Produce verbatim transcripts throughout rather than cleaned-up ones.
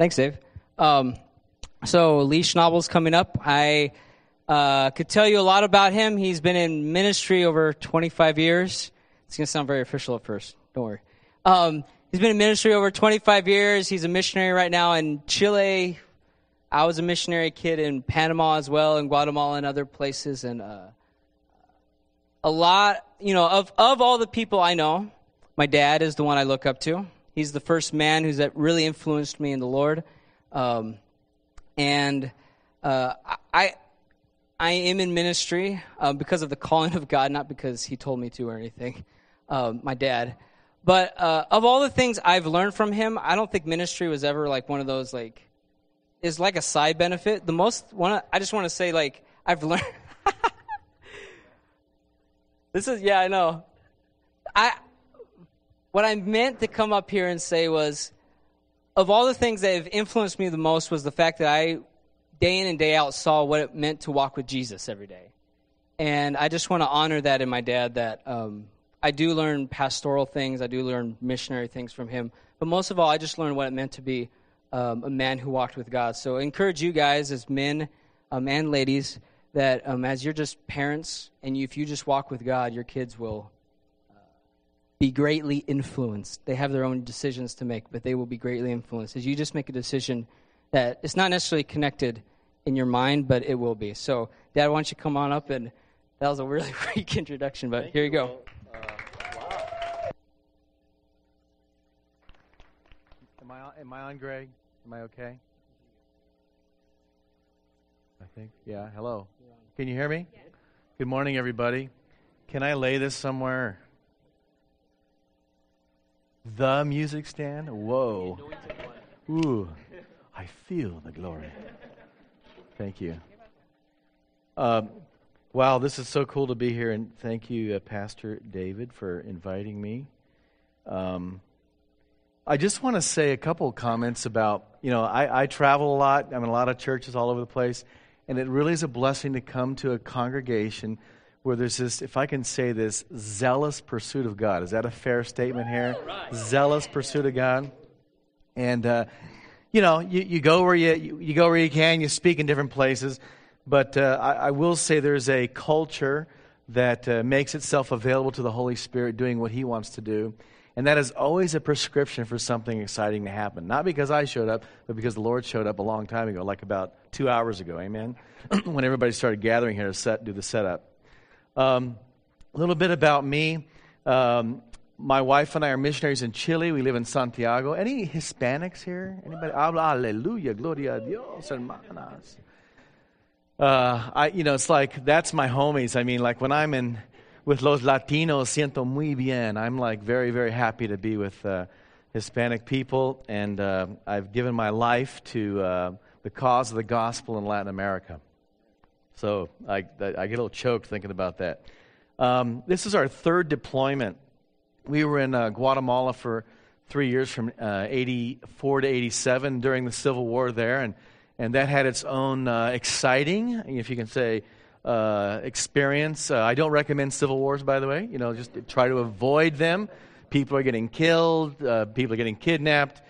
Thanks, Dave. Um, so Lee Schnabel's coming up. I uh, could tell you a lot about him. He's been in ministry over twenty-five years. It's going to sound very official at first. Don't worry. Um, he's been in ministry over twenty-five years. He's a missionary right now in Chile. I was a missionary kid in Panama as well, in Guatemala and other places. And uh, a lot, you know, of, of all the people I know, my dad is the one I look up to. He's the first man who's that really influenced me in the Lord. Um, and uh, I I am in ministry uh, because of the calling of God, not because he told me to or anything, um, my dad. But uh, of all the things I've learned from him, I don't think ministry was ever like one of those, like, is like a side benefit. The most, one, I just want to say, like, I've learned. This is, yeah, I know. I What I meant to come up here and say was, of all the things that have influenced me the most was the fact that I, day in and day out, saw what it meant to walk with Jesus every day. And I just want to honor that in my dad, that um, I do learn pastoral things, I do learn missionary things from him. But most of all, I just learned what it meant to be um, a man who walked with God. So I encourage you guys as men um, and ladies that um, as you're just parents, and you, if you just walk with God, your kids will be greatly influenced. They have their own decisions to make, but they will be greatly influenced. As you just make a decision that it's not necessarily connected in your mind, but it will be. So, Dad, why don't you come on up? And that was a really weak introduction, but Thank here you, you go. Uh, wow. Am I am I on, Greg? Am I okay? I think, yeah, hello. Can you hear me? Yes. Good morning, everybody. Can I lay this somewhere? The music stand? Whoa. Ooh, I feel the glory. Thank you. Um, wow, this is so cool to be here, and thank you, uh, Pastor David, for inviting me. Um, I just want to say a couple comments about, you know, I, I travel a lot. I'm in a lot of churches all over the place, and it really is a blessing to come to a congregation where there's this, if I can say this, zealous pursuit of God. Is that a fair statement here? Right. Zealous pursuit of God. And, uh, you know, you, you go where you, you you go where you can, you speak in different places, but uh, I, I will say there's a culture that uh, makes itself available to the Holy Spirit doing what he wants to do, and that is always a prescription for something exciting to happen. Not because I showed up, but because the Lord showed up a long time ago, like about two hours ago, amen, when everybody started gathering here to set, do the setup. Um, a little bit about me. Um, my wife and I are missionaries in Chile. We live in Santiago. Any Hispanics here? Anybody? Hallelujah, gloria a Dios, hermanas. Uh, I, you know, it's like, that's my homies. I mean, like when I'm in with los Latinos, siento muy bien. I'm like very, very happy to be with uh, Hispanic people. And uh, I've given my life to uh, the cause of the gospel in Latin America. So I, I get a little choked thinking about that. Um, this is our third deployment. We were in uh, Guatemala for three years from uh, eighty-four to eighty-seven during the Civil War there. And, and that had its own uh, exciting, if you can say, uh, experience. Uh, I don't recommend Civil Wars, by the way. You know, just try to avoid them. People are getting killed. Uh, people are getting kidnapped.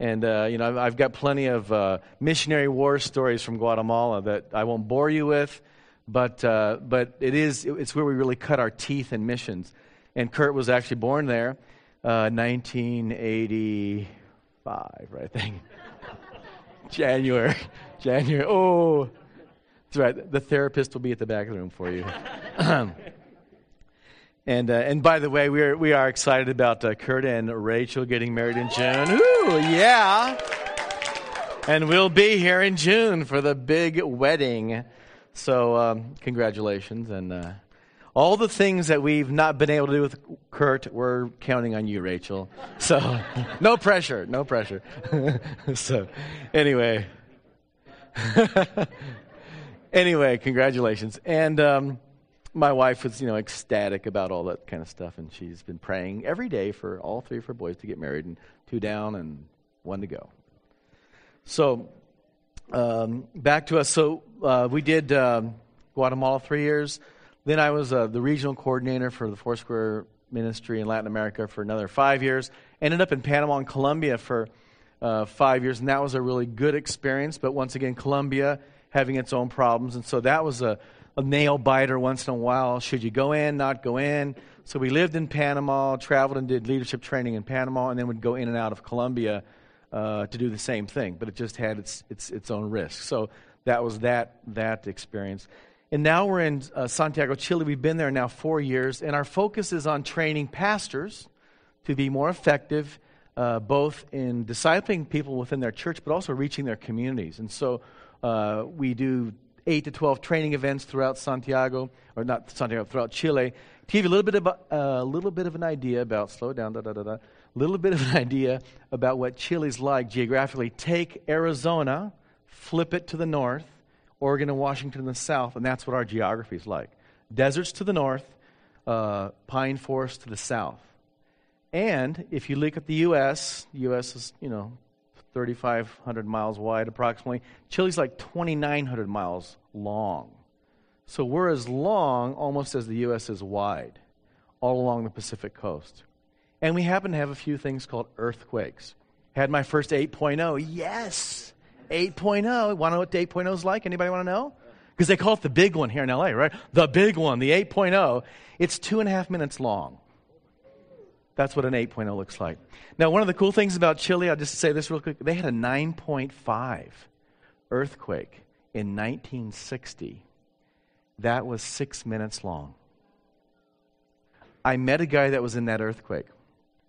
And, uh, you know, I've got plenty of uh, missionary war stories from Guatemala that I won't bore you with, but uh, but it is, it's where we really cut our teeth in missions. And Kurt was actually born there, uh, nineteen eighty-five, right? I think. January. January. Oh, that's right. The therapist will be at the back of the room for you. And uh, and by the way, we are we are excited about uh, Kurt and Rachel getting married in June. Ooh, yeah! And we'll be here in June for the big wedding. So um, congratulations! And uh, all the things that we've not been able to do with Kurt, we're counting on you, Rachel. So no pressure, no pressure. So anyway, anyway, congratulations. And. Um, My wife was, you know, ecstatic about all that kind of stuff, and she's been praying every day for all three of her boys to get married, and two down and one to go. So um, back to us. So uh, we did um, Guatemala three years. Then I was uh, the regional coordinator for the Foursquare Ministry in Latin America for another five years. Ended up in Panama and Colombia for uh, five years, and that was a really good experience. But once again, Colombia having its own problems, and so that was a, a nail-biter once in a while. Should you go in, not go in? So we lived in Panama, traveled and did leadership training in Panama, and then would go in and out of Colombia uh, to do the same thing, but it just had its its its own risk. So that was that that experience. And now we're in uh, Santiago, Chile. We've been there now four years, and our focus is on training pastors to be more effective, uh, both in discipling people within their church, but also reaching their communities. And so uh, we do eight to twelve training events throughout Santiago, or not Santiago, throughout Chile, to give you a little bit of a uh, little bit of an idea about, slow down, da da da da, a little bit of an idea about what Chile's like geographically. Take Arizona, flip it to the north, Oregon and Washington in the south, and that's what our geography is like. Deserts to the north, uh, pine forests to the south. And if you look at the U S, the U S is, you know, thirty-five hundred miles wide approximately. Chile's like twenty-nine hundred miles long. So we're as long almost as the U S is wide, all along the Pacific coast. And we happen to have a few things called earthquakes. Had my first eight point oh. Yes! eight point oh. Want to know what the eight point oh is like? Anybody want to know? Because they call it the big one here in L A, right? The big one, the eight point oh. It's two and a half minutes long. That's what an eight point oh looks like. Now, one of the cool things about Chile, I'll just say this real quick. They had a nine point five earthquake in nineteen sixty. That was six minutes long. I met a guy that was in that earthquake.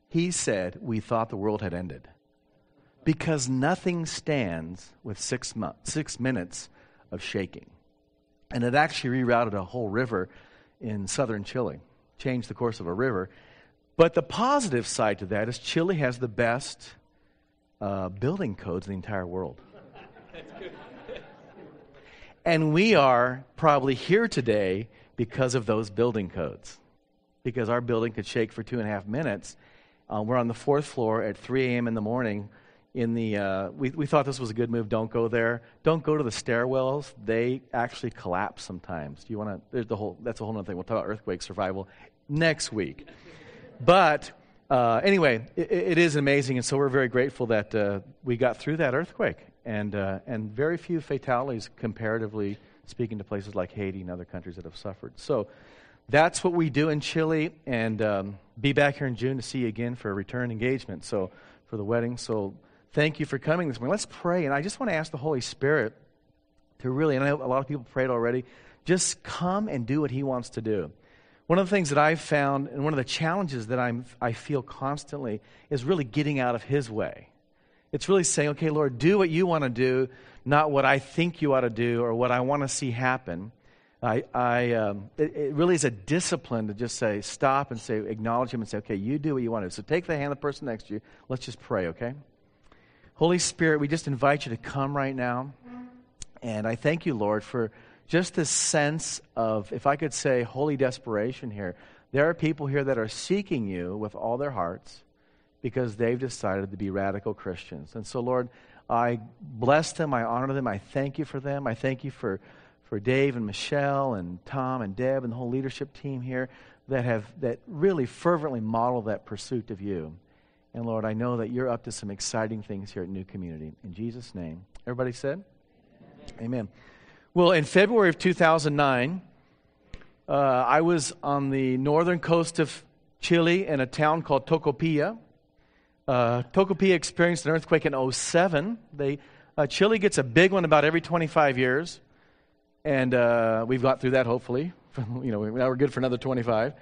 He said, we thought the world had ended, because nothing stands with six mu- six minutes of shaking. And it actually rerouted a whole river in southern Chile, changed the course of a river. But the positive side to that is Chile has the best uh, building codes in the entire world. And we are probably here today because of those building codes, because our building could shake for two and a half minutes. Uh, we're on the fourth floor at three a.m. in the morning. In the uh, we we thought this was a good move. Don't go there. Don't go to the stairwells. They actually collapse sometimes. Do you want to? There's the whole. That's a whole other thing. We'll talk about earthquake survival next week. But uh, anyway, it, it is amazing, and so we're very grateful that uh, we got through that earthquake, and uh, and very few fatalities comparatively speaking to places like Haiti and other countries that have suffered. So that's what we do in Chile, and um, be back here in June to see you again for a return engagement. So for the wedding. So. Thank you for coming this morning. Let's pray. And I just want to ask the Holy Spirit to really, and I know a lot of people prayed already, just come and do what He wants to do. One of the things that I've found, and one of the challenges that I'm, I feel constantly, is really getting out of His way. It's really saying, okay, Lord, do what You want to do, not what I think You ought to do or what I want to see happen. I, I, um, it, it really is a discipline to just say, stop and say, acknowledge Him and say, okay, You do what You want to do. So take the hand of the person next to you. Let's just pray, okay? Holy Spirit, we just invite You to come right now. And I thank You, Lord, for just this sense of, if I could say, holy desperation here. There are people here that are seeking You with all their hearts because they've decided to be radical Christians. And so, Lord, I bless them. I honor them. I thank You for them. I thank You for, for Dave and Michelle and Tom and Deb and the whole leadership team here that have that really fervently model that pursuit of You. And, Lord, I know that You're up to some exciting things here at New Community. In Jesus' name. Everybody said? Amen. Amen. Well, in February of two thousand nine, uh, I was on the northern coast of Chile in a town called Tocopilla. Uh, Tocopilla experienced an earthquake in oh seven. They, uh, Chile gets a big one about every twenty-five years. And uh, we've got through that, hopefully. You know, now we're good for another twenty-five.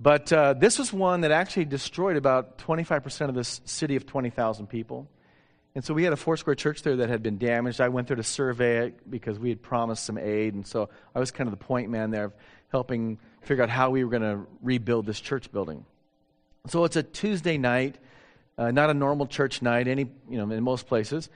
But uh, this was one that actually destroyed about twenty-five percent of this city of twenty thousand people. And so we had a Foursquare church there that had been damaged. I went there to survey it because we had promised some aid. And so I was kind of the point man there of helping figure out how we were going to rebuild this church building. So it's a Tuesday night, uh, not a normal church night any you know, in most places.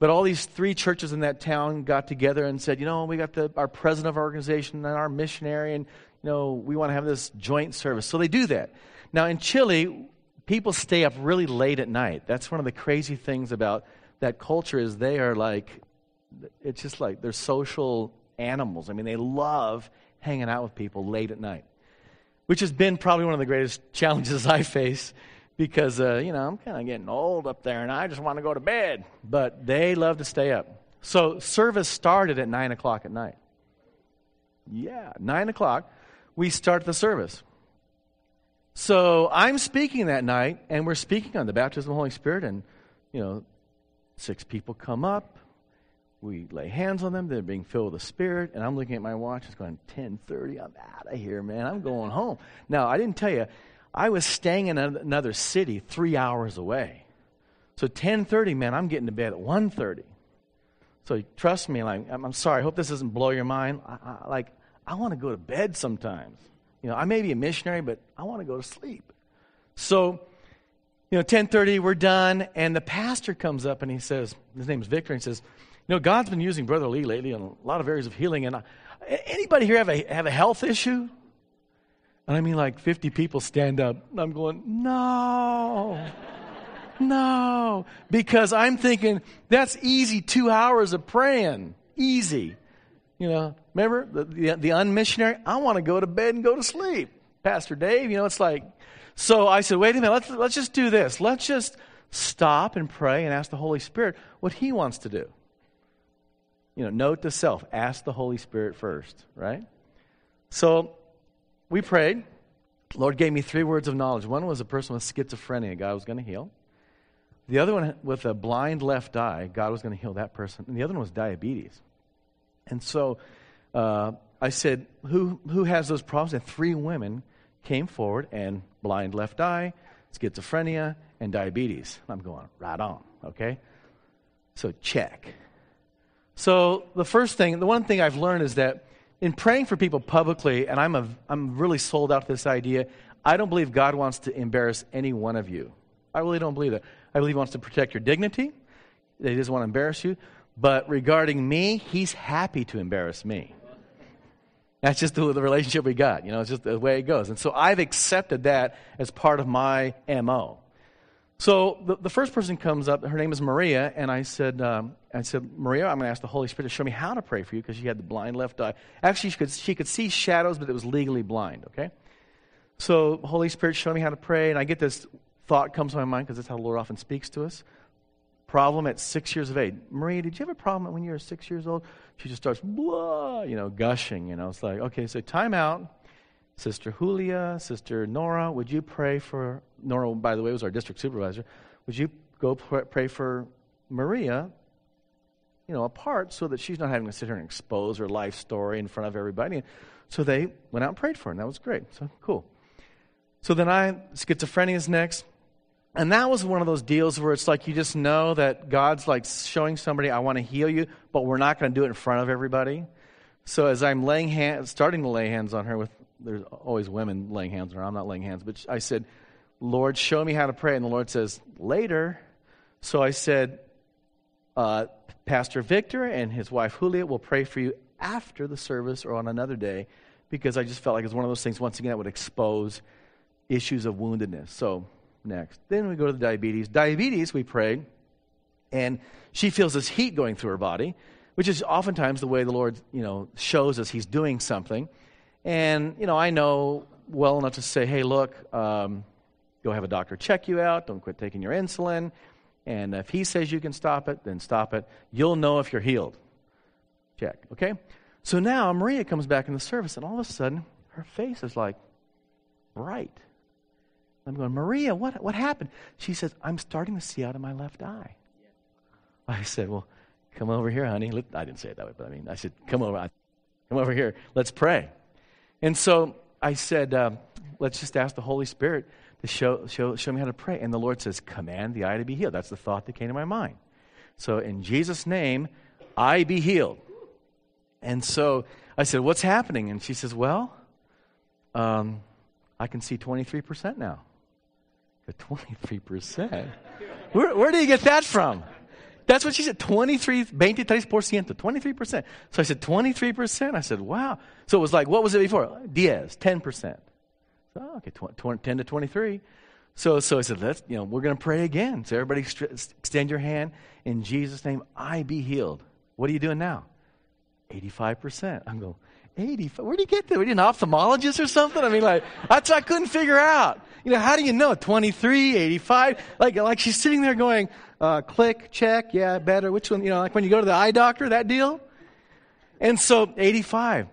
But all these three churches in that town got together and said, you know, we got the our president of our organization and our missionary and you know, we want to have this joint service. So they do that. Now, in Chile, people stay up really late at night. That's one of the crazy things about that culture is they are like, it's just like they're social animals. I mean, they love hanging out with people late at night, which has been probably one of the greatest challenges I face because, uh, you know, I'm kind of getting old up there and I just want to go to bed. But they love to stay up. So service started at nine o'clock at night. Yeah, nine o'clock, we start the service. So I'm speaking that night, and we're speaking on the baptism of the Holy Spirit, and, you know, six people come up. We lay hands on them. They're being filled with the Spirit, and I'm looking at my watch. It's going ten thirty. I'm out of here, man. I'm going home. Now, I didn't tell you, I was staying in another city three hours away. So ten thirty, man, I'm getting to bed at one thirty. So trust me, like, I'm sorry, I hope this doesn't blow your mind. I, I, like, I want to go to bed sometimes. You know, I may be a missionary, but I want to go to sleep. So, you know, ten thirty, we're done, and the pastor comes up and he says, his name is Victor, and he says, you know, God's been using Brother Lee lately in a lot of areas of healing, and I, anybody here have a have a health issue? And I mean, like, fifty people stand up, and I'm going, no. No, because I'm thinking that's easy, two hours of praying, easy. You know, remember the, the, the unmissionary? I want to go to bed and go to sleep. Pastor Dave, you know, it's like, so I said, wait a minute, let's, let's just do this. Let's just stop and pray and ask the Holy Spirit what he wants to do. You know, note to self, ask the Holy Spirit first, right? So we prayed. The Lord gave me three words of knowledge. One was a person with schizophrenia, God was going to heal. The other one with a blind left eye, God was going to heal that person. And the other one was diabetes. And so uh, I said, who who has those problems? And three women came forward, and blind left eye, schizophrenia, and diabetes. And I'm going, right on, okay? So check. So the first thing, the one thing I've learned is that in praying for people publicly, and I'm a, I'm really sold out to this idea, I don't believe God wants to embarrass any one of you. I really don't believe that. I believe he wants to protect your dignity. He doesn't want to embarrass you. But regarding me, he's happy to embarrass me. That's just the, the relationship we got. You know, it's just the way it goes. And so I've accepted that as part of my M O. So the, the first person comes up. Her name is Maria. And I said, um, I said, Maria, I'm going to ask the Holy Spirit to show me how to pray for you, because she had the blind left eye. Actually, she could, she could see shadows, but it was legally blind, okay? So Holy Spirit, show me how to pray. And I get this thought comes to my mind, because that's how the Lord often speaks to us. Problem at six years of age. Maria, did you have a problem when you were six years old? She just starts, blah, you know, gushing. You know, it's like, okay, so time out. Sister Julia, Sister Nora, would you pray for, Nora, by the way, was our district supervisor. Would you go pray for Maria, you know, apart, so that she's not having to sit here and expose her life story in front of everybody? And so they went out and prayed for her, and that was great. So, cool. So then I, schizophrenia is next. And that was one of those deals where it's like you just know that God's like showing somebody, I want to heal you, but we're not going to do it in front of everybody. So as I'm laying hands, starting to lay hands on her, with there's always women laying hands on her. I'm not laying hands, but I said, Lord, show me how to pray. And the Lord says, later. So I said, uh, Pastor Victor and his wife Juliet will pray for you after the service or on another day, because I just felt like it was one of those things, once again, that would expose issues of woundedness. So next. Then we go to the diabetes. Diabetes, we pray, and she feels this heat going through her body, which is oftentimes the way the Lord, you know, shows us he's doing something. And, you know, I know well enough to say, hey, look, um, go have a doctor check you out. Don't quit taking your insulin. And if he says you can stop it, then stop it. You'll know if you're healed. Check, okay? So now Maria comes back in the service, and all of a sudden, her face is like bright. I'm going, Maria, what what happened? She says, I'm starting to see out of my left eye. Yeah. I said, well, come over here, honey. Let, I didn't say it that way, but I mean, I said, come over. I, come over here. Let's pray. And so I said, um, let's just ask the Holy Spirit to show, show, show me how to pray. And the Lord says, command the eye to be healed. That's the thought that came to my mind. So in Jesus' name, I be healed. And so I said, what's happening? And she says, well, um, I can see twenty-three percent now. twenty-three percent? Where, where do you get that from? That's what she said, twenty-three, veintitrés por ciento, twenty-three percent. So I said, twenty-three percent? I said, wow. So it was like, what was it before? Diez, ten percent. So, okay, tw- tw- ten to twenty-three. So so I said, let's, you know, we're going to pray again. So everybody st- extend your hand. In Jesus' name, I be healed. What are you doing now? eighty-five percent. I'm going, eighty-five? Where did you get that? Were you an ophthalmologist or something? I mean, like, that's what I couldn't figure out. You know, how do you know? twenty-three, eighty-five? Like, like she's sitting there going, uh, click, check, yeah, better. Which one? You know, like when you go to the eye doctor, that deal. And so, eighty-five.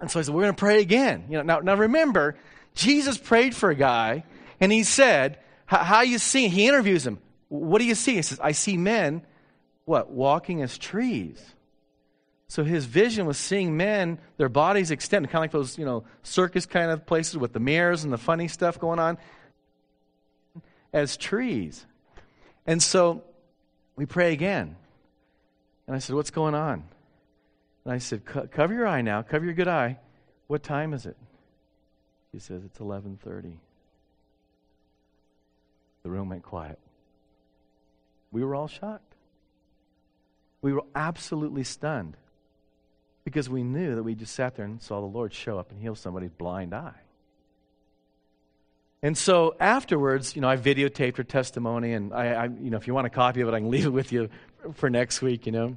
And so I said, we're going to pray again. You know, now, now remember, Jesus prayed for a guy, and he said, how you see? He interviews him. What do you see? He says, I see men, what, walking as trees. So his vision was seeing men, their bodies extended, kind of like those, you know, circus kind of places with the mirrors and the funny stuff going on, as trees. And so we pray again. And I said, what's going on? And I said, cover your eye now, cover your good eye. What time is it? He says, it's eleven thirty. The room went quiet. We were all shocked. We were absolutely stunned. Because we knew that we just sat there and saw the Lord show up and heal somebody's blind eye. And so afterwards, you know, I videotaped her testimony, and I, I you know, if you want a copy of it, I can leave it with you for next week, you know,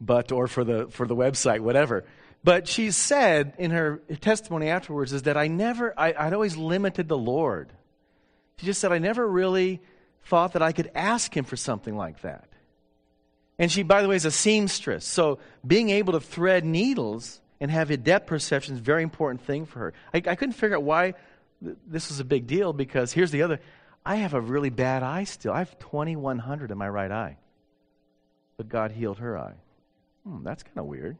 but or for the for the website, whatever. But she said in her testimony afterwards is that I never, I, I'd always limited the Lord. She just said I never really thought that I could ask him for something like that. And she, by the way, is a seamstress. So being able to thread needles and have adept perception is a very important thing for her. I, I couldn't figure out why th- this was a big deal, because here's the other. I have a really bad eye still. I have twenty-one hundred in my right eye. But God healed her eye. Hmm, that's kind of weird.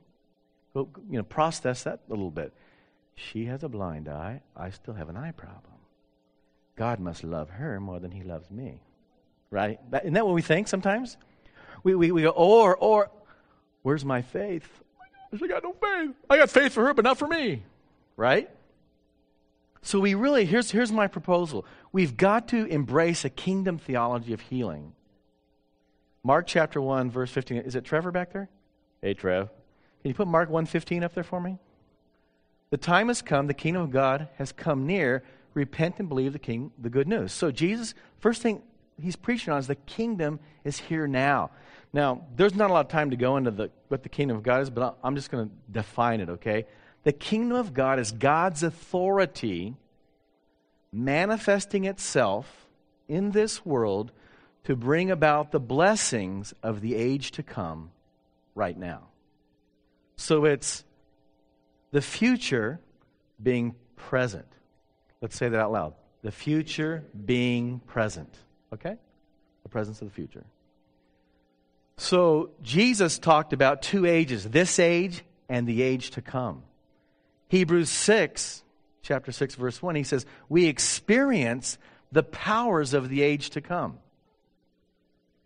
Go, you know, process that a little bit. She has a blind eye. I still have an eye problem. God must love her more than he loves me. Right? That, isn't that what we think sometimes? We, we we go, or, or, where's my faith? I got no faith. I got faith for her, but not for me. Right? So we really, here's, here's my proposal. We've got to embrace a kingdom theology of healing. Mark chapter one, verse fifteen. Is it Trevor back there? Hey, Trev. Can you put Mark one fifteen up there for me? The time has come. The kingdom of God has come near. Repent and believe the king, the good news. So Jesus, first thing he's preaching on is the kingdom is here now. Now, there's not a lot of time to go into the, what the kingdom of God is, but I'm just going to define it, okay? The kingdom of God is God's authority manifesting itself in this world to bring about the blessings of the age to come right now. So it's the future being present. Let's say that out loud. The future being present, okay? The presence of the future. So Jesus talked about two ages, this age and the age to come. Hebrews six, chapter six, verse one, he says, we experience the powers of the age to come.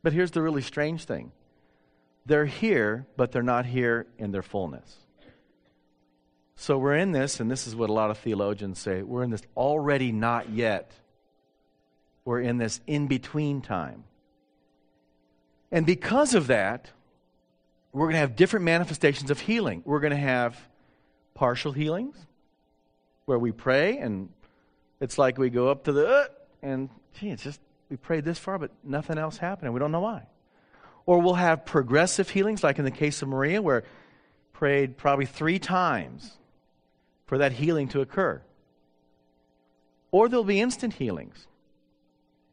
But here's the really strange thing. They're here, but they're not here in their fullness. So we're in this, and this is what a lot of theologians say, we're in this already not yet. We're in this in-between time. And because of that, we're going to have different manifestations of healing. We're going to have partial healings where we pray and it's like we go up to the, uh, and gee, it's just, we prayed this far, but nothing else happened and we don't know why. Or we'll have progressive healings like in the case of Maria where prayed probably three times for that healing to occur. Or there'll be instant healings.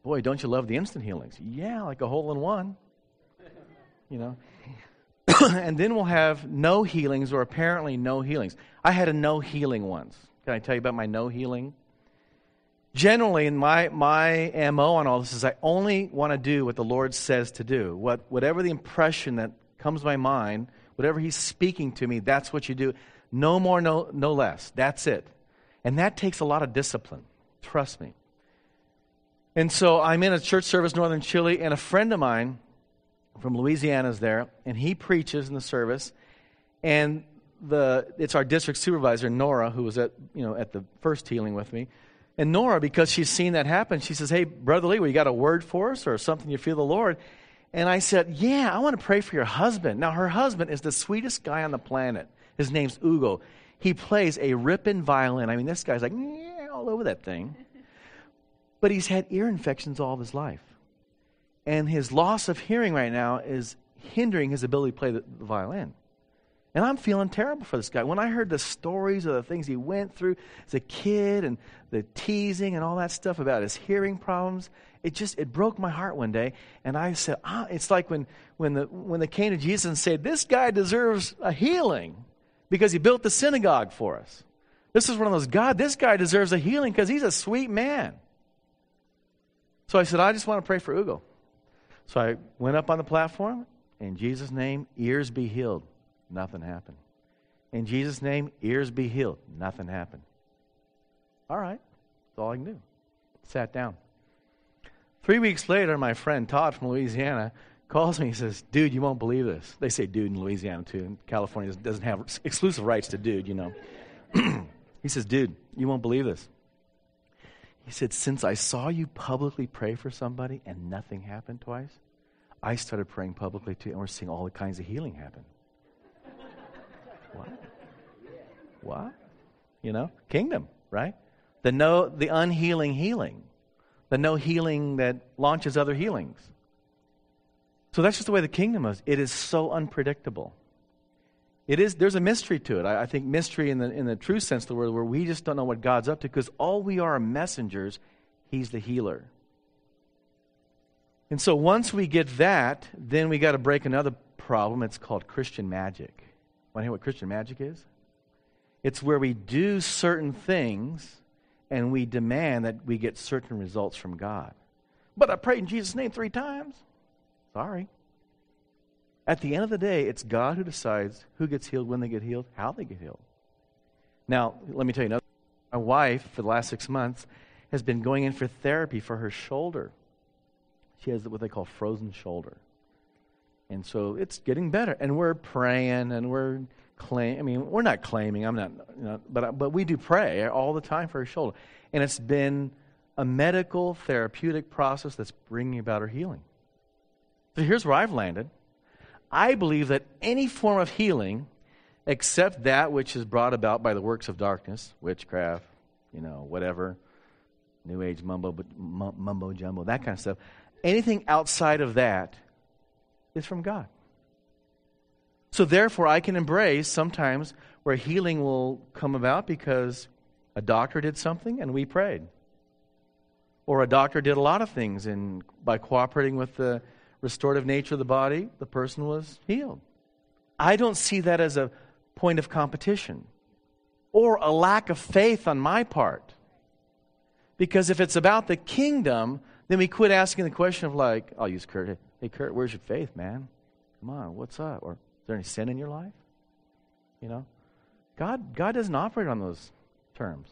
Boy, don't you love the instant healings? Yeah, like a hole in one. You know, and then we'll have no healings or apparently no healings. I had a no healing once. Can I tell you about my no healing? Generally, in my, my M O on all this is I only want to do what the Lord says to do. What Whatever the impression that comes to my mind, whatever he's speaking to me, that's what you do. No more, no, no less. That's it. And that takes a lot of discipline. Trust me. And so I'm in a church service in northern Chile, and a friend of mine from Louisiana is there, and he preaches in the service, and the it's our district supervisor, Nora, who was at you know at the first healing with me. And Nora, because she's seen that happen, she says, hey, Brother Lee, well, you got a word for us or something you feel the Lord? And I said, yeah, I want to pray for your husband. Now, her husband is the sweetest guy on the planet. His name's Ugo. He plays a ripping violin. I mean, this guy's like, yeah, all over that thing. But he's had ear infections all of his life. And his loss of hearing right now is hindering his ability to play the violin. And I'm feeling terrible for this guy. When I heard the stories of the things he went through as a kid and the teasing and all that stuff about his hearing problems, it just, it broke my heart one day. And I said, ah, it's like when, when, the, when they came to Jesus and said, this guy deserves a healing because he built the synagogue for us. This is one of those, God, this guy deserves a healing because he's a sweet man. So I said, I just want to pray for Ugo. So I went up on the platform. In Jesus' name, ears be healed. Nothing happened. In Jesus' name, ears be healed. Nothing happened. All right. That's all I can do. Sat down. Three weeks later, my friend Todd from Louisiana calls me and says, dude, you won't believe this. They say dude in Louisiana, too. And California doesn't have exclusive rights to dude, you know. He says, dude, you won't believe this. He said, since I saw you publicly pray for somebody and nothing happened twice, I started praying publicly, too, and we're seeing all the kinds of healing happen. What? What? You know, kingdom, right? The no, the unhealing healing. The no healing that launches other healings. So that's just the way the kingdom is. It is so unpredictable. It is, there's a mystery to it. I, I think mystery in the in the true sense of the word, where we just don't know what God's up to, because all we are are messengers. He's the healer. And so once we get that, then we got to break another problem. It's called Christian magic. Want to hear what Christian magic is? It's where we do certain things and we demand that we get certain results from God. But I prayed in Jesus' name three times. Sorry. At the end of the day, it's God who decides who gets healed, when they get healed, how they get healed. Now, let me tell you another thing. My wife, for the last six months, has been going in for therapy for her shoulder. She has what they call frozen shoulder. And so it's getting better. And we're praying and we're claiming. I mean, we're not claiming. I'm not, you know, but, but we do pray all the time for her shoulder. And it's been a medical therapeutic process that's bringing about her healing. So here's where I've landed. I believe that any form of healing, except that which is brought about by the works of darkness, witchcraft, you know, whatever, New Age mumbo, mumbo jumbo, that kind of stuff, anything outside of that is from God. So therefore, I can embrace sometimes where healing will come about because a doctor did something and we prayed. Or a doctor did a lot of things, and by cooperating with the restorative nature of the body, the person was healed. I don't see that as a point of competition or a lack of faith on my part. Because if it's about the kingdom, then we quit asking the question of, like, I'll use Kurt. Hey, Kurt, where's your faith, man? Come on, what's up? Or, is there any sin in your life? You know? God, God doesn't operate on those terms.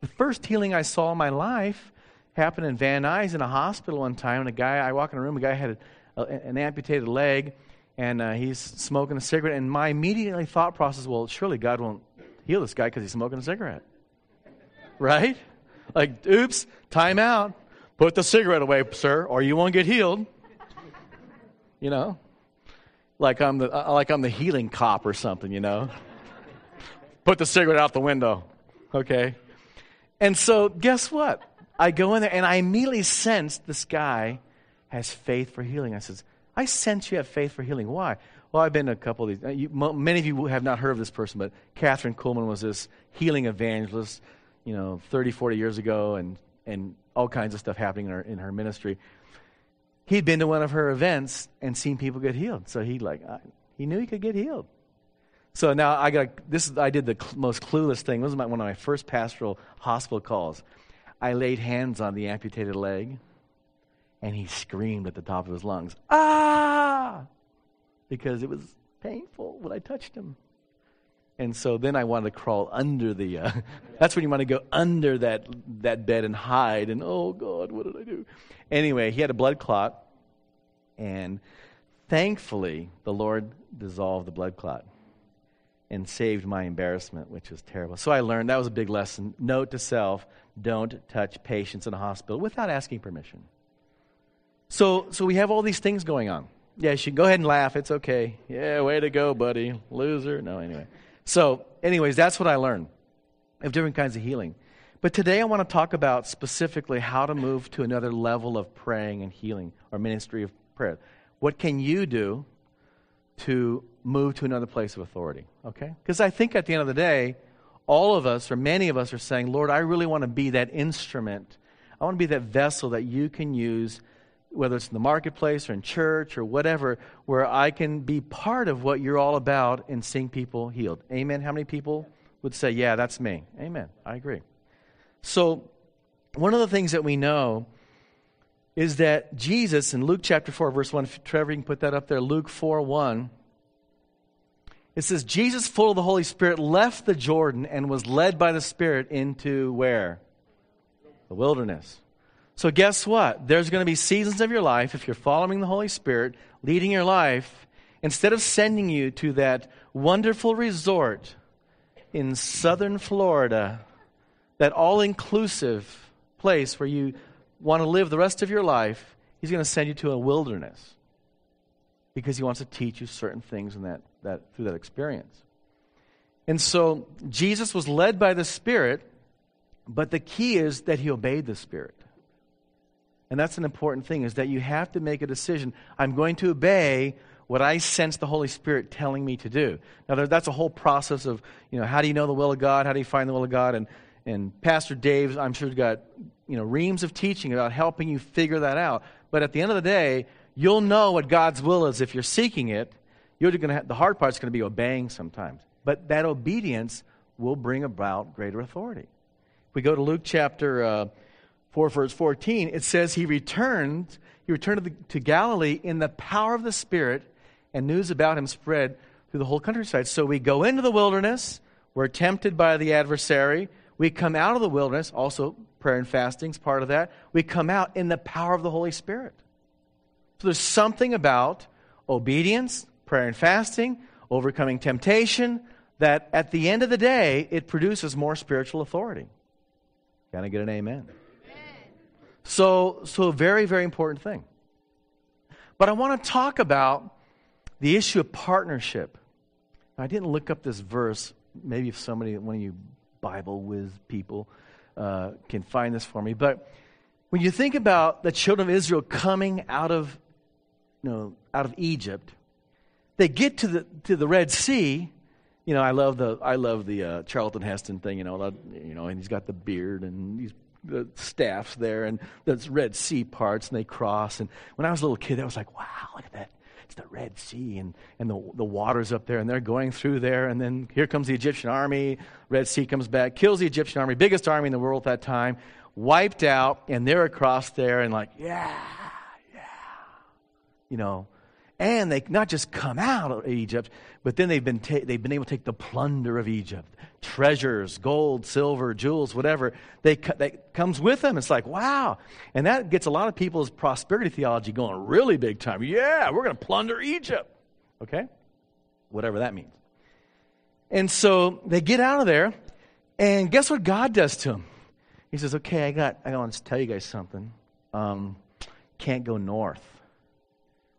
The first healing I saw in my life happened in Van Nuys in a hospital one time. And a guy, I walk in a room, a guy had a, a, an amputated leg, and uh, he's smoking a cigarette. And my immediately thought process, well, surely God won't heal this guy because he's smoking a cigarette. Right? Like, oops, time out. Put the cigarette away, sir, or you won't get healed. You know, like I'm the like I'm the healing cop or something, you know. Put the cigarette out the window, okay? And so guess what? I go in there and I immediately sense this guy has faith for healing. I says, I sense you have faith for healing. Why? Well, I've been to a couple of these. You, many of you have not heard of this person, but Catherine Kuhlman was this healing evangelist, you know, thirty, forty years ago, and and all kinds of stuff happening in her in her ministry. He'd been to one of her events and seen people get healed. So he like I, he knew he could get healed. So now I got this. Is, I did the cl- most clueless thing. This was my, one of my first pastoral hospital calls. I laid hands on the amputated leg, and he screamed at the top of his lungs, "Ah!" because it was painful when I touched him. And so then I wanted to crawl under the. Uh, that's when you want to go under that that bed and hide. And oh God, what did I do? Anyway, he had a blood clot, and thankfully the Lord dissolved the blood clot and saved my embarrassment, which was terrible. So I learned, that was a big lesson. Note to self, don't touch patients in a hospital without asking permission. So so we have all these things going on. Yeah, you should go ahead and laugh. It's okay. Yeah, way to go, buddy. Loser. No, anyway. So anyways, that's what I learned of different kinds of healing. But today I want to talk about specifically how to move to another level of praying and healing, or ministry of prayer. What can you do to move to another place of authority, okay? Because I think at the end of the day, all of us, or many of us, are saying, Lord, I really want to be that instrument. I want to be that vessel that you can use, whether it's in the marketplace or in church or whatever, where I can be part of what you're all about and seeing people healed. Amen? How many people would say, yeah, that's me? Amen. I agree. So one of the things that we know is that Jesus, in Luke chapter four, verse one, if Trevor, you can put that up there, Luke four one. It says, Jesus, full of the Holy Spirit, left the Jordan and was led by the Spirit into where? The wilderness. So guess what? There's going to be seasons of your life, if you're following the Holy Spirit, leading your life, instead of sending you to that wonderful resort in southern Florida, that all-inclusive place where you want to live the rest of your life, he's going to send you to a wilderness because he wants to teach you certain things in that That, through that experience. And so Jesus was led by the Spirit, but the key is that he obeyed the Spirit. And that's an important thing, is that you have to make a decision. I'm going to obey what I sense the Holy Spirit telling me to do. Now there, that's a whole process of, you know, how do you know the will of God? How do you find the will of God? And and Pastor Dave's, I'm sure, got, you know, reams of teaching about helping you figure that out. But at the end of the day, you'll know what God's will is if you're seeking it. You're going to have, the hard part's going to be obeying sometimes. But that obedience will bring about greater authority. If we go to Luke chapter uh, four, verse fourteen, it says he returned, he returned to, the, to Galilee in the power of the Spirit, and news about him spread through the whole countryside. So we go into the wilderness, we're tempted by the adversary, we come out of the wilderness, also prayer and fasting is part of that, we come out in the power of the Holy Spirit. So there's something about obedience, prayer and fasting, overcoming temptation, that at the end of the day, it produces more spiritual authority. Can I get an amen? Amen. So, so a very, very important thing. But I want to talk about the issue of partnership. I didn't look up this verse. Maybe if somebody, one of you Bible whiz people, uh, can find this for me. But when you think about the children of Israel coming out of, you know, out of Egypt, they get to the to the Red Sea, you know. I love the I love the uh, Charlton Heston thing, you know. The, you know, and he's got the beard and these the staffs there, and that's Red Sea parts, and they cross. And when I was a little kid, I was like, wow, look at that! It's the Red Sea, and and the the water's up there, and they're going through there. And then here comes the Egyptian army. Red Sea comes back, kills the Egyptian army, biggest army in the world at that time, wiped out, and they're across there, and like, yeah, yeah, you know. And they not just come out of Egypt, but then they've been ta- they've been able to take the plunder of Egypt, treasures, gold, silver, jewels, whatever. They co- that comes with them. It's like, wow, and that gets a lot of people's prosperity theology going really big time. Yeah, we're going to plunder Egypt, okay, whatever that means. And so they get out of there, and guess what God does to them? He says, okay, I got I want to tell you guys something. Um, can't go north.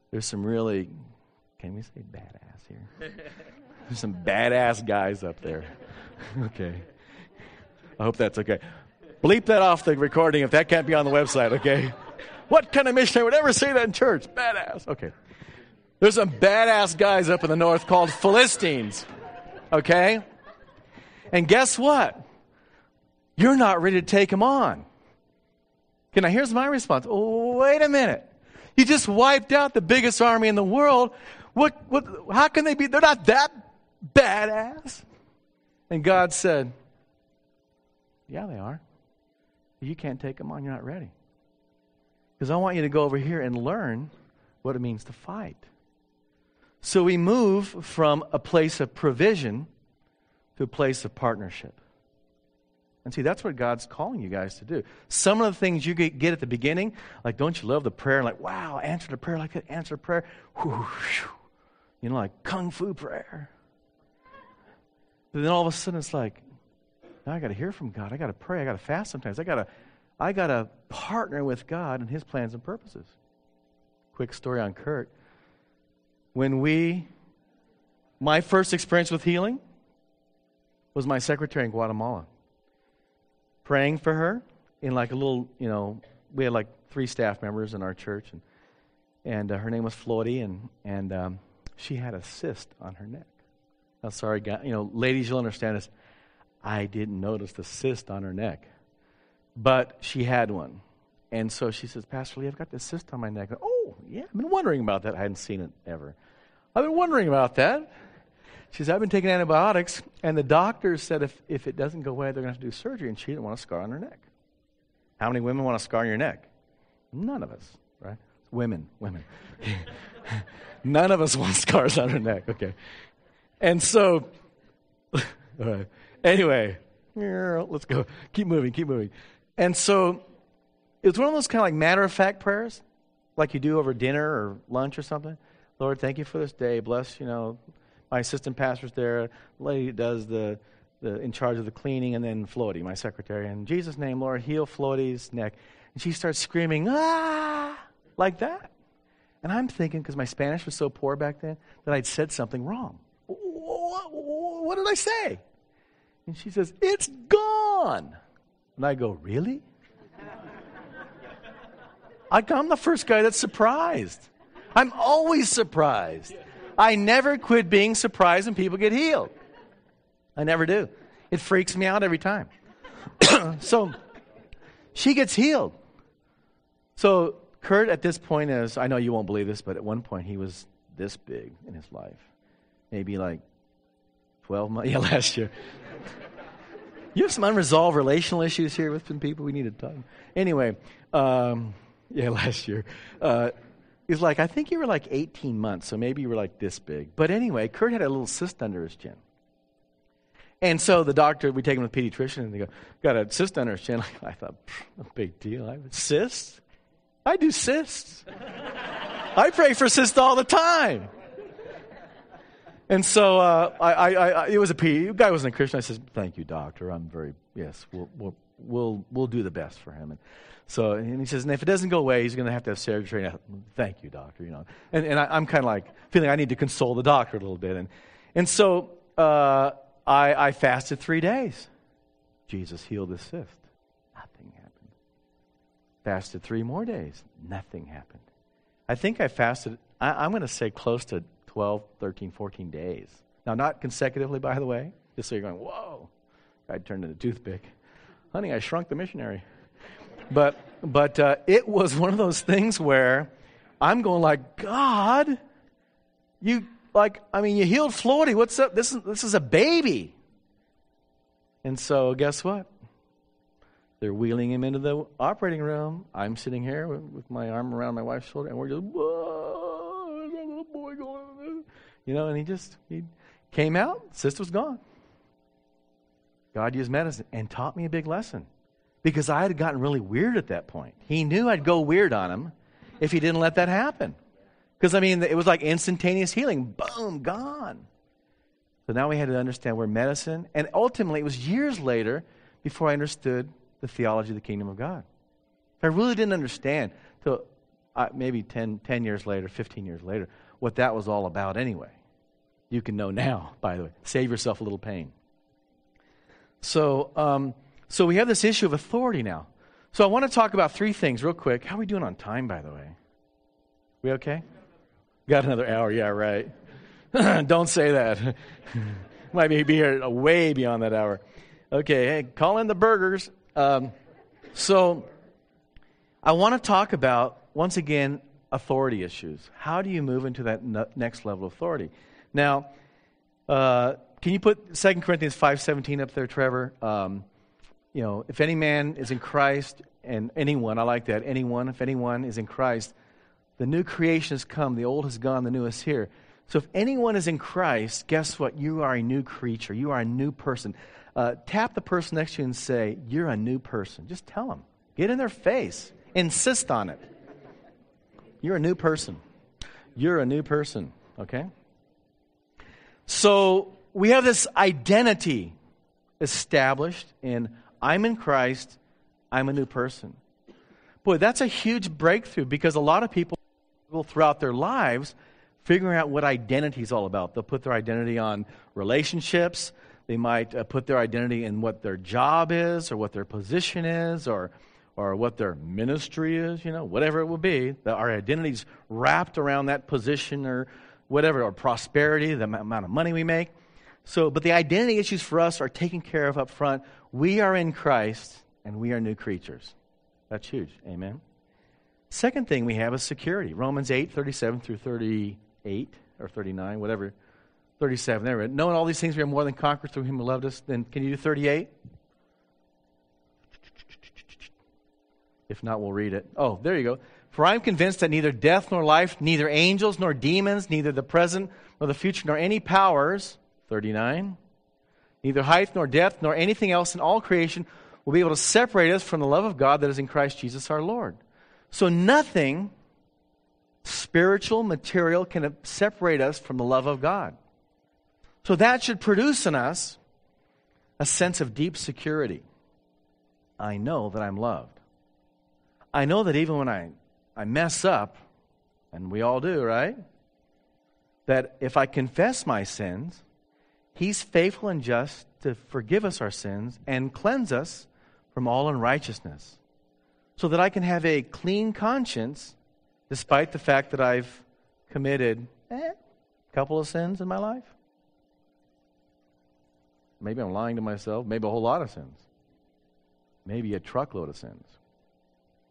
There's some really, can we say badass here? There's some badass guys up there. Okay. I hope that's okay. Bleep that off the recording if that can't be on the website, okay? What kind of missionary would ever say that in church? Badass. Okay. There's some badass guys up in the north called Philistines, okay? And guess what? You're not ready to take them on. Okay, now here's my response. Oh, wait a minute. You just wiped out the biggest army in the world. What? What? How can they be? They're not that badass. And God said, yeah, they are. You can't take them on. You're not ready. Because I want you to go over here and learn what it means to fight. So we move from a place of provision to a place of partnership. And see, that's what God's calling you guys to do. Some of the things you get at the beginning, like, don't you love the prayer? Like, wow, answer to prayer like that, answer to prayer. Whoosh, you know, like kung fu prayer. But then all of a sudden it's like, now I got to hear from God. I got to pray. I got to fast sometimes. I got to I got to partner with God and his plans and purposes. Quick story on Kurt. When we, my first experience with healing was my secretary in Guatemala. Praying for her in like a little, you know, we had like three staff members in our church, and and uh, her name was Floydy, and and um, she had a cyst on her neck. Now, sorry, guys, you know, ladies, you'll understand this. I didn't notice the cyst on her neck, but she had one. And so she says, Pastor Lee, I've got this cyst on my neck. Go, oh, yeah, I've been wondering about that. I hadn't seen it ever. I've been wondering about that. She says, I've been taking antibiotics, and the doctor said if, if it doesn't go away, they're going to have to do surgery, and she didn't want a scar on her neck. How many women want a scar on your neck? None of us, right? Women, women. None of us want scars on our neck, okay. And so, all right. Anyway, let's go. Keep moving, keep moving. And so it's one of those kind of like matter-of-fact prayers, like you do over dinner or lunch or something. Lord, thank you for this day. Bless, you know, my assistant pastor's there. Lady does the, the in charge of the cleaning, and then Floydy, my secretary. In Jesus' name, Lord, heal Floydy's neck. And she starts screaming, ah, like that. And I'm thinking, because my Spanish was so poor back then, that I'd said something wrong. What did I say? And she says, it's gone. And I go, really? I'm the first guy that's surprised. I'm always surprised. I never quit being surprised when people get healed. I never do. It freaks me out every time. So she gets healed. So Kurt at this point is, I know you won't believe this, but at one point he was this big in his life. Maybe like twelve months, yeah, last year. You have some unresolved relational issues here with some people we need to talk. Anyway, um, yeah, last year. Uh, he's like, I think you were like eighteen months, so maybe you were like this big. But anyway, Kurt had a little cyst under his chin. And so the doctor, we take him to the pediatrician, and they go, got a cyst under his chin. Like, I thought, no big deal. I would cyst? I do cysts. I pray for cysts all the time. And so uh, I, I, I, it was a P, the guy wasn't a Christian. I said, thank you, doctor. I'm very, yes, we'll we'll we'll, we'll do the best for him. And so and he says, and if it doesn't go away, he's going to have to have surgery. And I, thank you, doctor. You know, and and I, I'm kind of like feeling I need to console the doctor a little bit. And and so uh, I I fasted three days. Jesus healed the cyst. Nothing happened. Fasted three more days. Nothing happened. I think I fasted. I, I'm going to say close to twelve, thirteen, fourteen days. Now, not consecutively, by the way, just so you're going, whoa, I turned into a toothpick. Honey, I shrunk the missionary. But but uh, it was one of those things where I'm going like, God, you, like, I mean, you healed Floydy. What's up? This is, this is a baby. And so guess what? They're wheeling him into the operating room. I'm sitting here with, with my arm around my wife's shoulder, and we're just, whoa, there's a little boy going on. You know, and he just, he came out, cyst was gone. God used medicine and taught me a big lesson because I had gotten really weird at that point. He knew I'd go weird on him if he didn't let that happen. Because, I mean, it was like instantaneous healing. Boom, gone. So now we had to understand where medicine, and ultimately it was years later before I understood the theology of the kingdom of God. I really didn't understand until uh, maybe ten, ten years later, fifteen years later, what that was all about anyway. You can know now, by the way. Save yourself a little pain. So um, so we have this issue of authority now. So I want to talk about three things real quick. How are we doing on time, by the way? We okay? Got another hour. Yeah, right. Don't say that. Might be here way beyond that hour. Okay, hey, call in the burgers. Um, so I want to talk about, once again, authority issues. How do you move into that n- next level of authority? Now, uh, can you put Second Corinthians five seventeen up there, Trevor? Um, you know, if any man is in Christ, and anyone, I like that, anyone, if anyone is in Christ, the new creation has come, the old has gone, the new is here. So if anyone is in Christ, guess what? You are a new creature. You are a new person. Uh, tap the person next to you and say, you're a new person. Just tell them. Get in their face. Insist on it. You're a new person. You're a new person, okay? So we have this identity established in I'm in Christ, I'm a new person. Boy, that's a huge breakthrough because a lot of people throughout their lives figuring out what identity is all about. They'll put their identity on relationships. They might uh, put their identity in what their job is or what their position is or or what their ministry is, you know, whatever it will be. Our identity's wrapped around that position or whatever, or prosperity, the amount of money we make. So, but the identity issues for us are taken care of up front. We are in Christ, and we are new creatures. That's huge. Amen. Second thing we have is security. Romans eight, thirty-seven through thirty-eight, or thirty-nine, whatever. thirty-seven, there we go. Knowing all these things, we are more than conquerors through him who loved us. Then can you do thirty-eight? If not, we'll read it. Oh, there you go. For I am convinced that neither death nor life, neither angels nor demons, neither the present nor the future, nor any powers, thirty-nine, neither height nor depth, nor anything else in all creation will be able to separate us from the love of God that is in Christ Jesus our Lord. So nothing spiritual, material, can separate us from the love of God. So that should produce in us a sense of deep security. I know that I'm loved. I know that even when I, I mess up, and we all do, right? That if I confess my sins, he's faithful and just to forgive us our sins and cleanse us from all unrighteousness. So that I can have a clean conscience despite the fact that I've committed eh, a couple of sins in my life. Maybe I'm lying to myself. Maybe a whole lot of sins. Maybe a truckload of sins.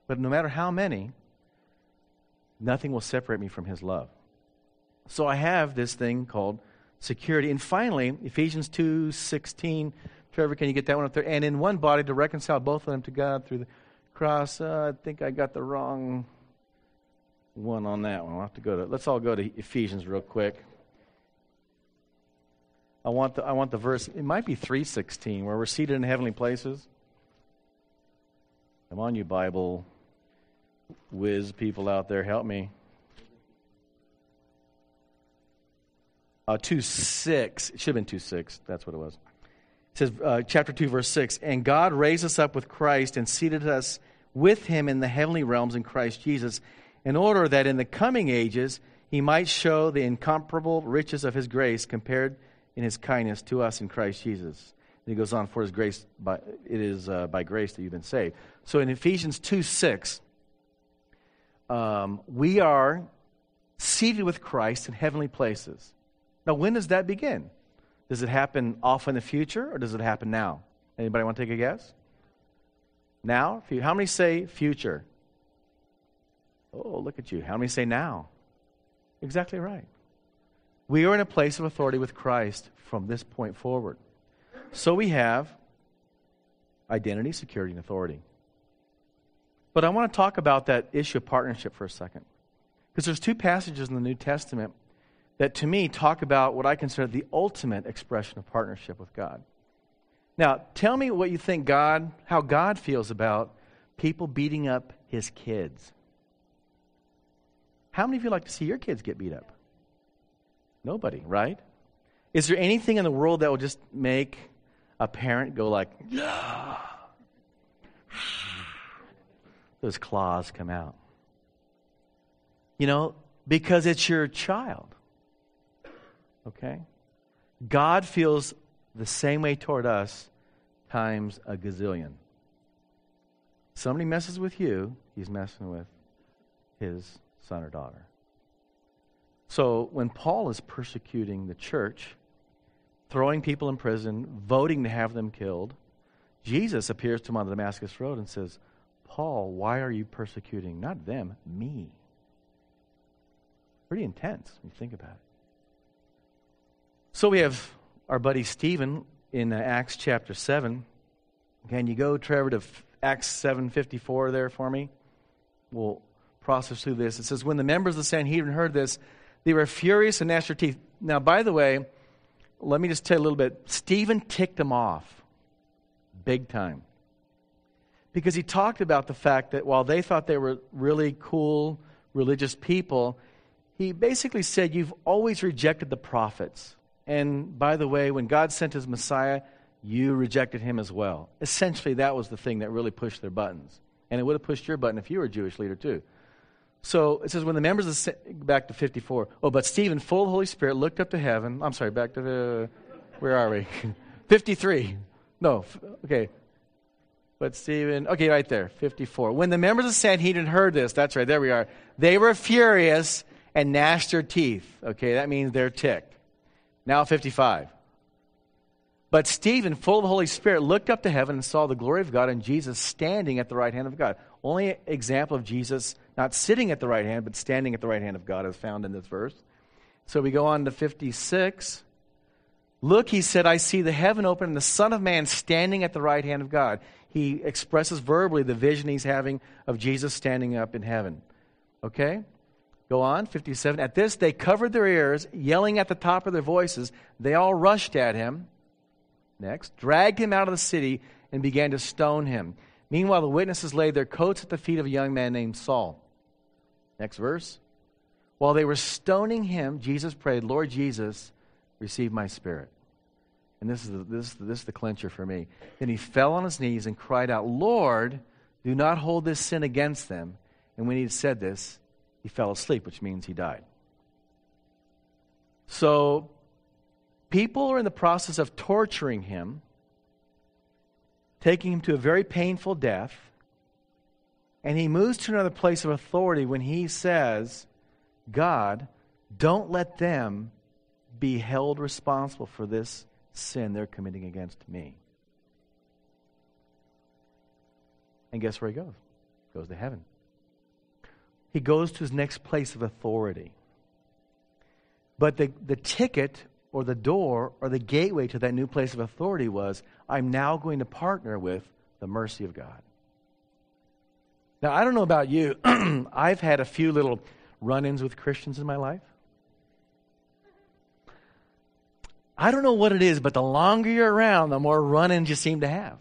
But no matter how many, nothing will separate me from his love. So I have this thing called security. And finally, Ephesians two sixteen. Trevor, can you get that one up there? And in one body to reconcile both of them to God through the cross. Uh, I think I got the wrong one on that one. I'll have to go to, let's all go to Ephesians real quick. I want the I want the verse. It might be three sixteen, where we're seated in heavenly places. Come on, you Bible whiz people out there, help me. Uh, two six. It should have been two six. That's what it was. It says, uh, chapter two, verse six, and God raised us up with Christ and seated us with him in the heavenly realms in Christ Jesus, in order that in the coming ages he might show the incomparable riches of his grace compared in his kindness to us in Christ Jesus. And he goes on, for his grace, by, it is uh, by grace that you've been saved. So in Ephesians two six, um, we are seated with Christ in heavenly places. Now, when does that begin? Does it happen off in the future, or does it happen now? Anybody want to take a guess? Now? How many say future? Oh, look at you. How many say now? Exactly right. We are in a place of authority with Christ from this point forward. So we have identity, security, and authority. But I want to talk about that issue of partnership for a second. Because there's two passages in the New Testament that to me talk about what I consider the ultimate expression of partnership with God. Now, tell me what you think God, how God feels about people beating up his kids. How many of you like to see your kids get beat up? Nobody, right? Is there anything in the world that will just make a parent go like, yeah. Those claws come out. You know, because it's your child. Okay? God feels the same way toward us times a gazillion. Somebody messes with you, he's messing with his son or daughter. So when Paul is persecuting the church, throwing people in prison, voting to have them killed, Jesus appears to him on the Damascus Road and says, Paul, why are you persecuting, not them, me? Pretty intense when you think about it. So we have our buddy Stephen in Acts chapter seven. Can you go, Trevor, to Acts seven fifty-four there for me? We'll process through this. It says, when the members of the Sanhedrin heard this, they were furious and gnashed their teeth. Now, by the way, let me just tell you a little bit. Stephen ticked them off big time. Because he talked about the fact that while they thought they were really cool religious people, he basically said, you've always rejected the prophets. And by the way, when God sent his Messiah, you rejected him as well. Essentially, that was the thing that really pushed their buttons. And it would have pushed your button if you were a Jewish leader too. So it says, when the members of the, back to fifty-four. Oh, but Stephen, full of the Holy Spirit, looked up to heaven. I'm sorry, back to, uh, where are we? fifty-three. No, okay. But Stephen, okay, right there, fifty-four. When the members of the Sanhedrin heard this, that's right, there we are. They were furious and gnashed their teeth. Okay, that means they're ticked. Now fifty-five. But Stephen, full of the Holy Spirit, looked up to heaven and saw the glory of God and Jesus standing at the right hand of God. Only example of Jesus not sitting at the right hand, but standing at the right hand of God is found in this verse. So we go on to fifty-six. Look, he said, I see the heaven open and the Son of Man standing at the right hand of God. He expresses verbally the vision he's having of Jesus standing up in heaven. Okay? Go on, fifty-seven. At this, they covered their ears, yelling at the top of their voices. They all rushed at him. Next, dragged him out of the city and began to stone him. Meanwhile, the witnesses laid their coats at the feet of a young man named Saul. Next verse. While they were stoning him, Jesus prayed, Lord Jesus, receive my spirit. And this is the, this, this is the clincher for me. Then he fell on his knees and cried out, Lord, do not hold this sin against them. And when he had said this, he fell asleep, which means he died. So people are in the process of torturing him, taking him to a very painful death, and he moves to another place of authority when he says, God, don't let them be held responsible for this sin they're committing against me. And guess where he goes? He goes to heaven. He goes to his next place of authority. But the, the ticket or the door or the gateway to that new place of authority was, I'm now going to partner with the mercy of God. Now, I don't know about you. I've had a few little run-ins with Christians in my life. I don't know what it is, but the longer you're around, the more run-ins you seem to have.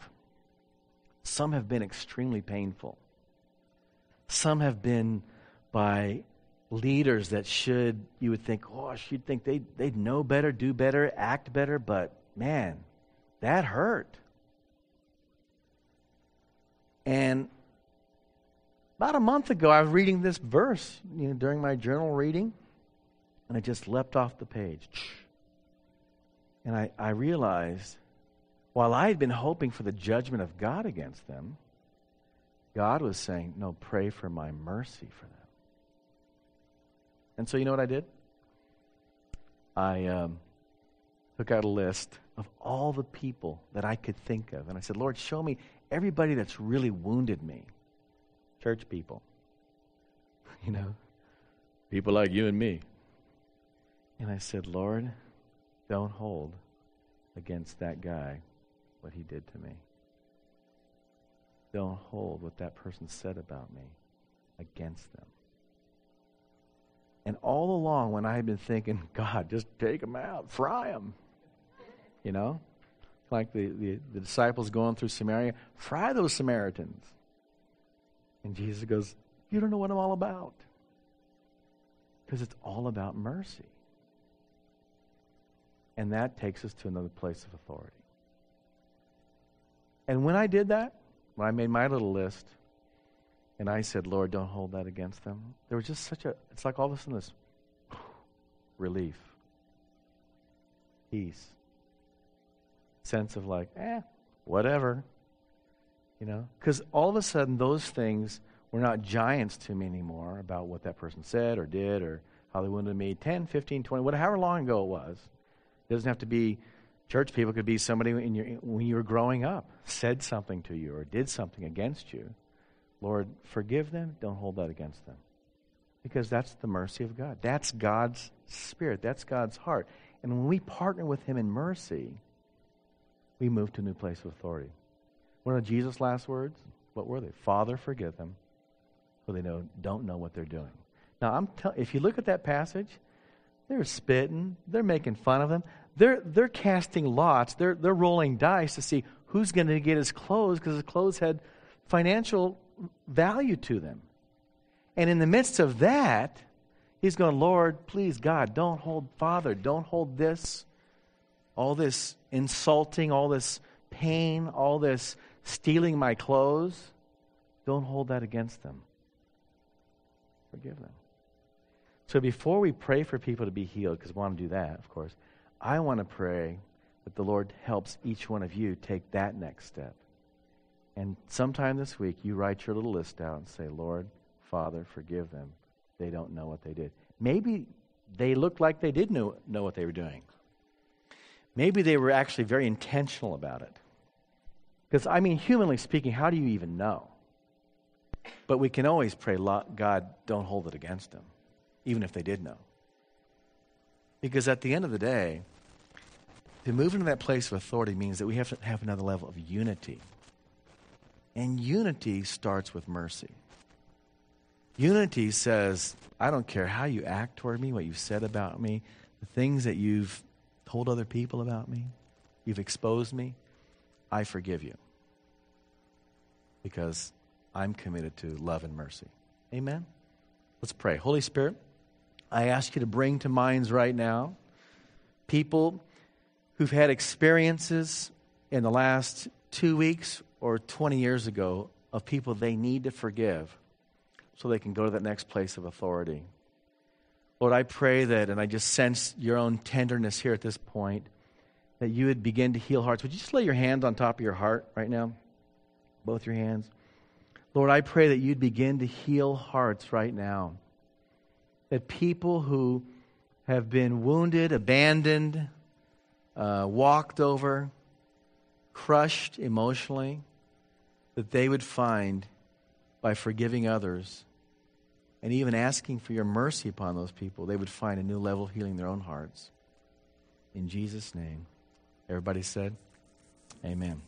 Some have been extremely painful. Some have been by leaders that should, you would think, oh, you'd think they'd, they'd know better, do better, act better, but man, that hurt. And about a month ago, I was reading this verse, you know, during my journal reading, and it just leapt off the page. And I, I realized, while I had been hoping for the judgment of God against them, God was saying, no, pray for my mercy for them. And so you know what I did? I um, took out a list of all the people that I could think of. And I said, Lord, show me everybody that's really wounded me. Church people. You know, people like you and me. And I said, Lord, don't hold against that guy what he did to me. Don't hold what that person said about me against them. And all along when I had been thinking, God, just take them out, fry them. You know? Like the, the, the disciples going through Samaria, fry those Samaritans. And Jesus goes, you don't know what I'm all about. Because it's all about mercy. And that takes us to another place of authority. And when I did that, when I made my little list, and I said, Lord, don't hold that against them, there was just such a, it's like all of a sudden this relief, peace, sense of like, eh, whatever. You know, because all of a sudden those things were not giants to me anymore about what that person said or did or how they wounded me ten, fifteen, twenty, whatever long ago it was. It doesn't have to be church people. It could be somebody in your, when you were growing up said something to you or did something against you. Lord, forgive them. Don't hold that against them. Because that's the mercy of God. That's God's spirit. That's God's heart. And when we partner with him in mercy, we move to a new place of authority. One of Jesus' last words, what were they? Father, forgive them, for they know, don't know what they're doing. Now, I'm tell- if you look at that passage, they're spitting. They're making fun of them. They're they're casting lots. They're they're rolling dice to see who's going to get his clothes because his clothes had financial value to them. And in the midst of that, he's going, Lord, please, God, don't hold Father. Don't hold this, all this insulting, all this pain, all this stealing my clothes. Don't hold that against them. Forgive them. So before we pray for people to be healed, because we want to do that, of course, I want to pray that the Lord helps each one of you take that next step. And sometime this week, you write your little list out and say, Lord, Father, forgive them. They don't know what they did. maybe they looked like they did know, know what they were doing. Maybe they were actually very intentional about it. Because, I mean, humanly speaking, how do you even know? But we can always pray, God, don't hold it against them, even if they did know. Because at the end of the day, to move into that place of authority means that we have to have another level of unity. And unity starts with mercy. Unity says, I don't care how you act toward me, what you've said about me, the things that you've told other people about me, you've exposed me, I forgive you. Because I'm committed to love and mercy. Amen? Let's pray. Holy Spirit, I ask you to bring to minds right now people who've had experiences in the last two weeks or twenty years ago of people they need to forgive so they can go to that next place of authority. Lord, I pray that, and I just sense your own tenderness here at this point, that you would begin to heal hearts. Would you just lay your hands on top of your heart right now? Both your hands. Lord, I pray that you'd begin to heal hearts right now. That people who have been wounded, abandoned, uh, walked over, crushed emotionally, that they would find by forgiving others and even asking for your mercy upon those people, they would find a new level of healing in their own hearts. In Jesus' name. Everybody said, amen.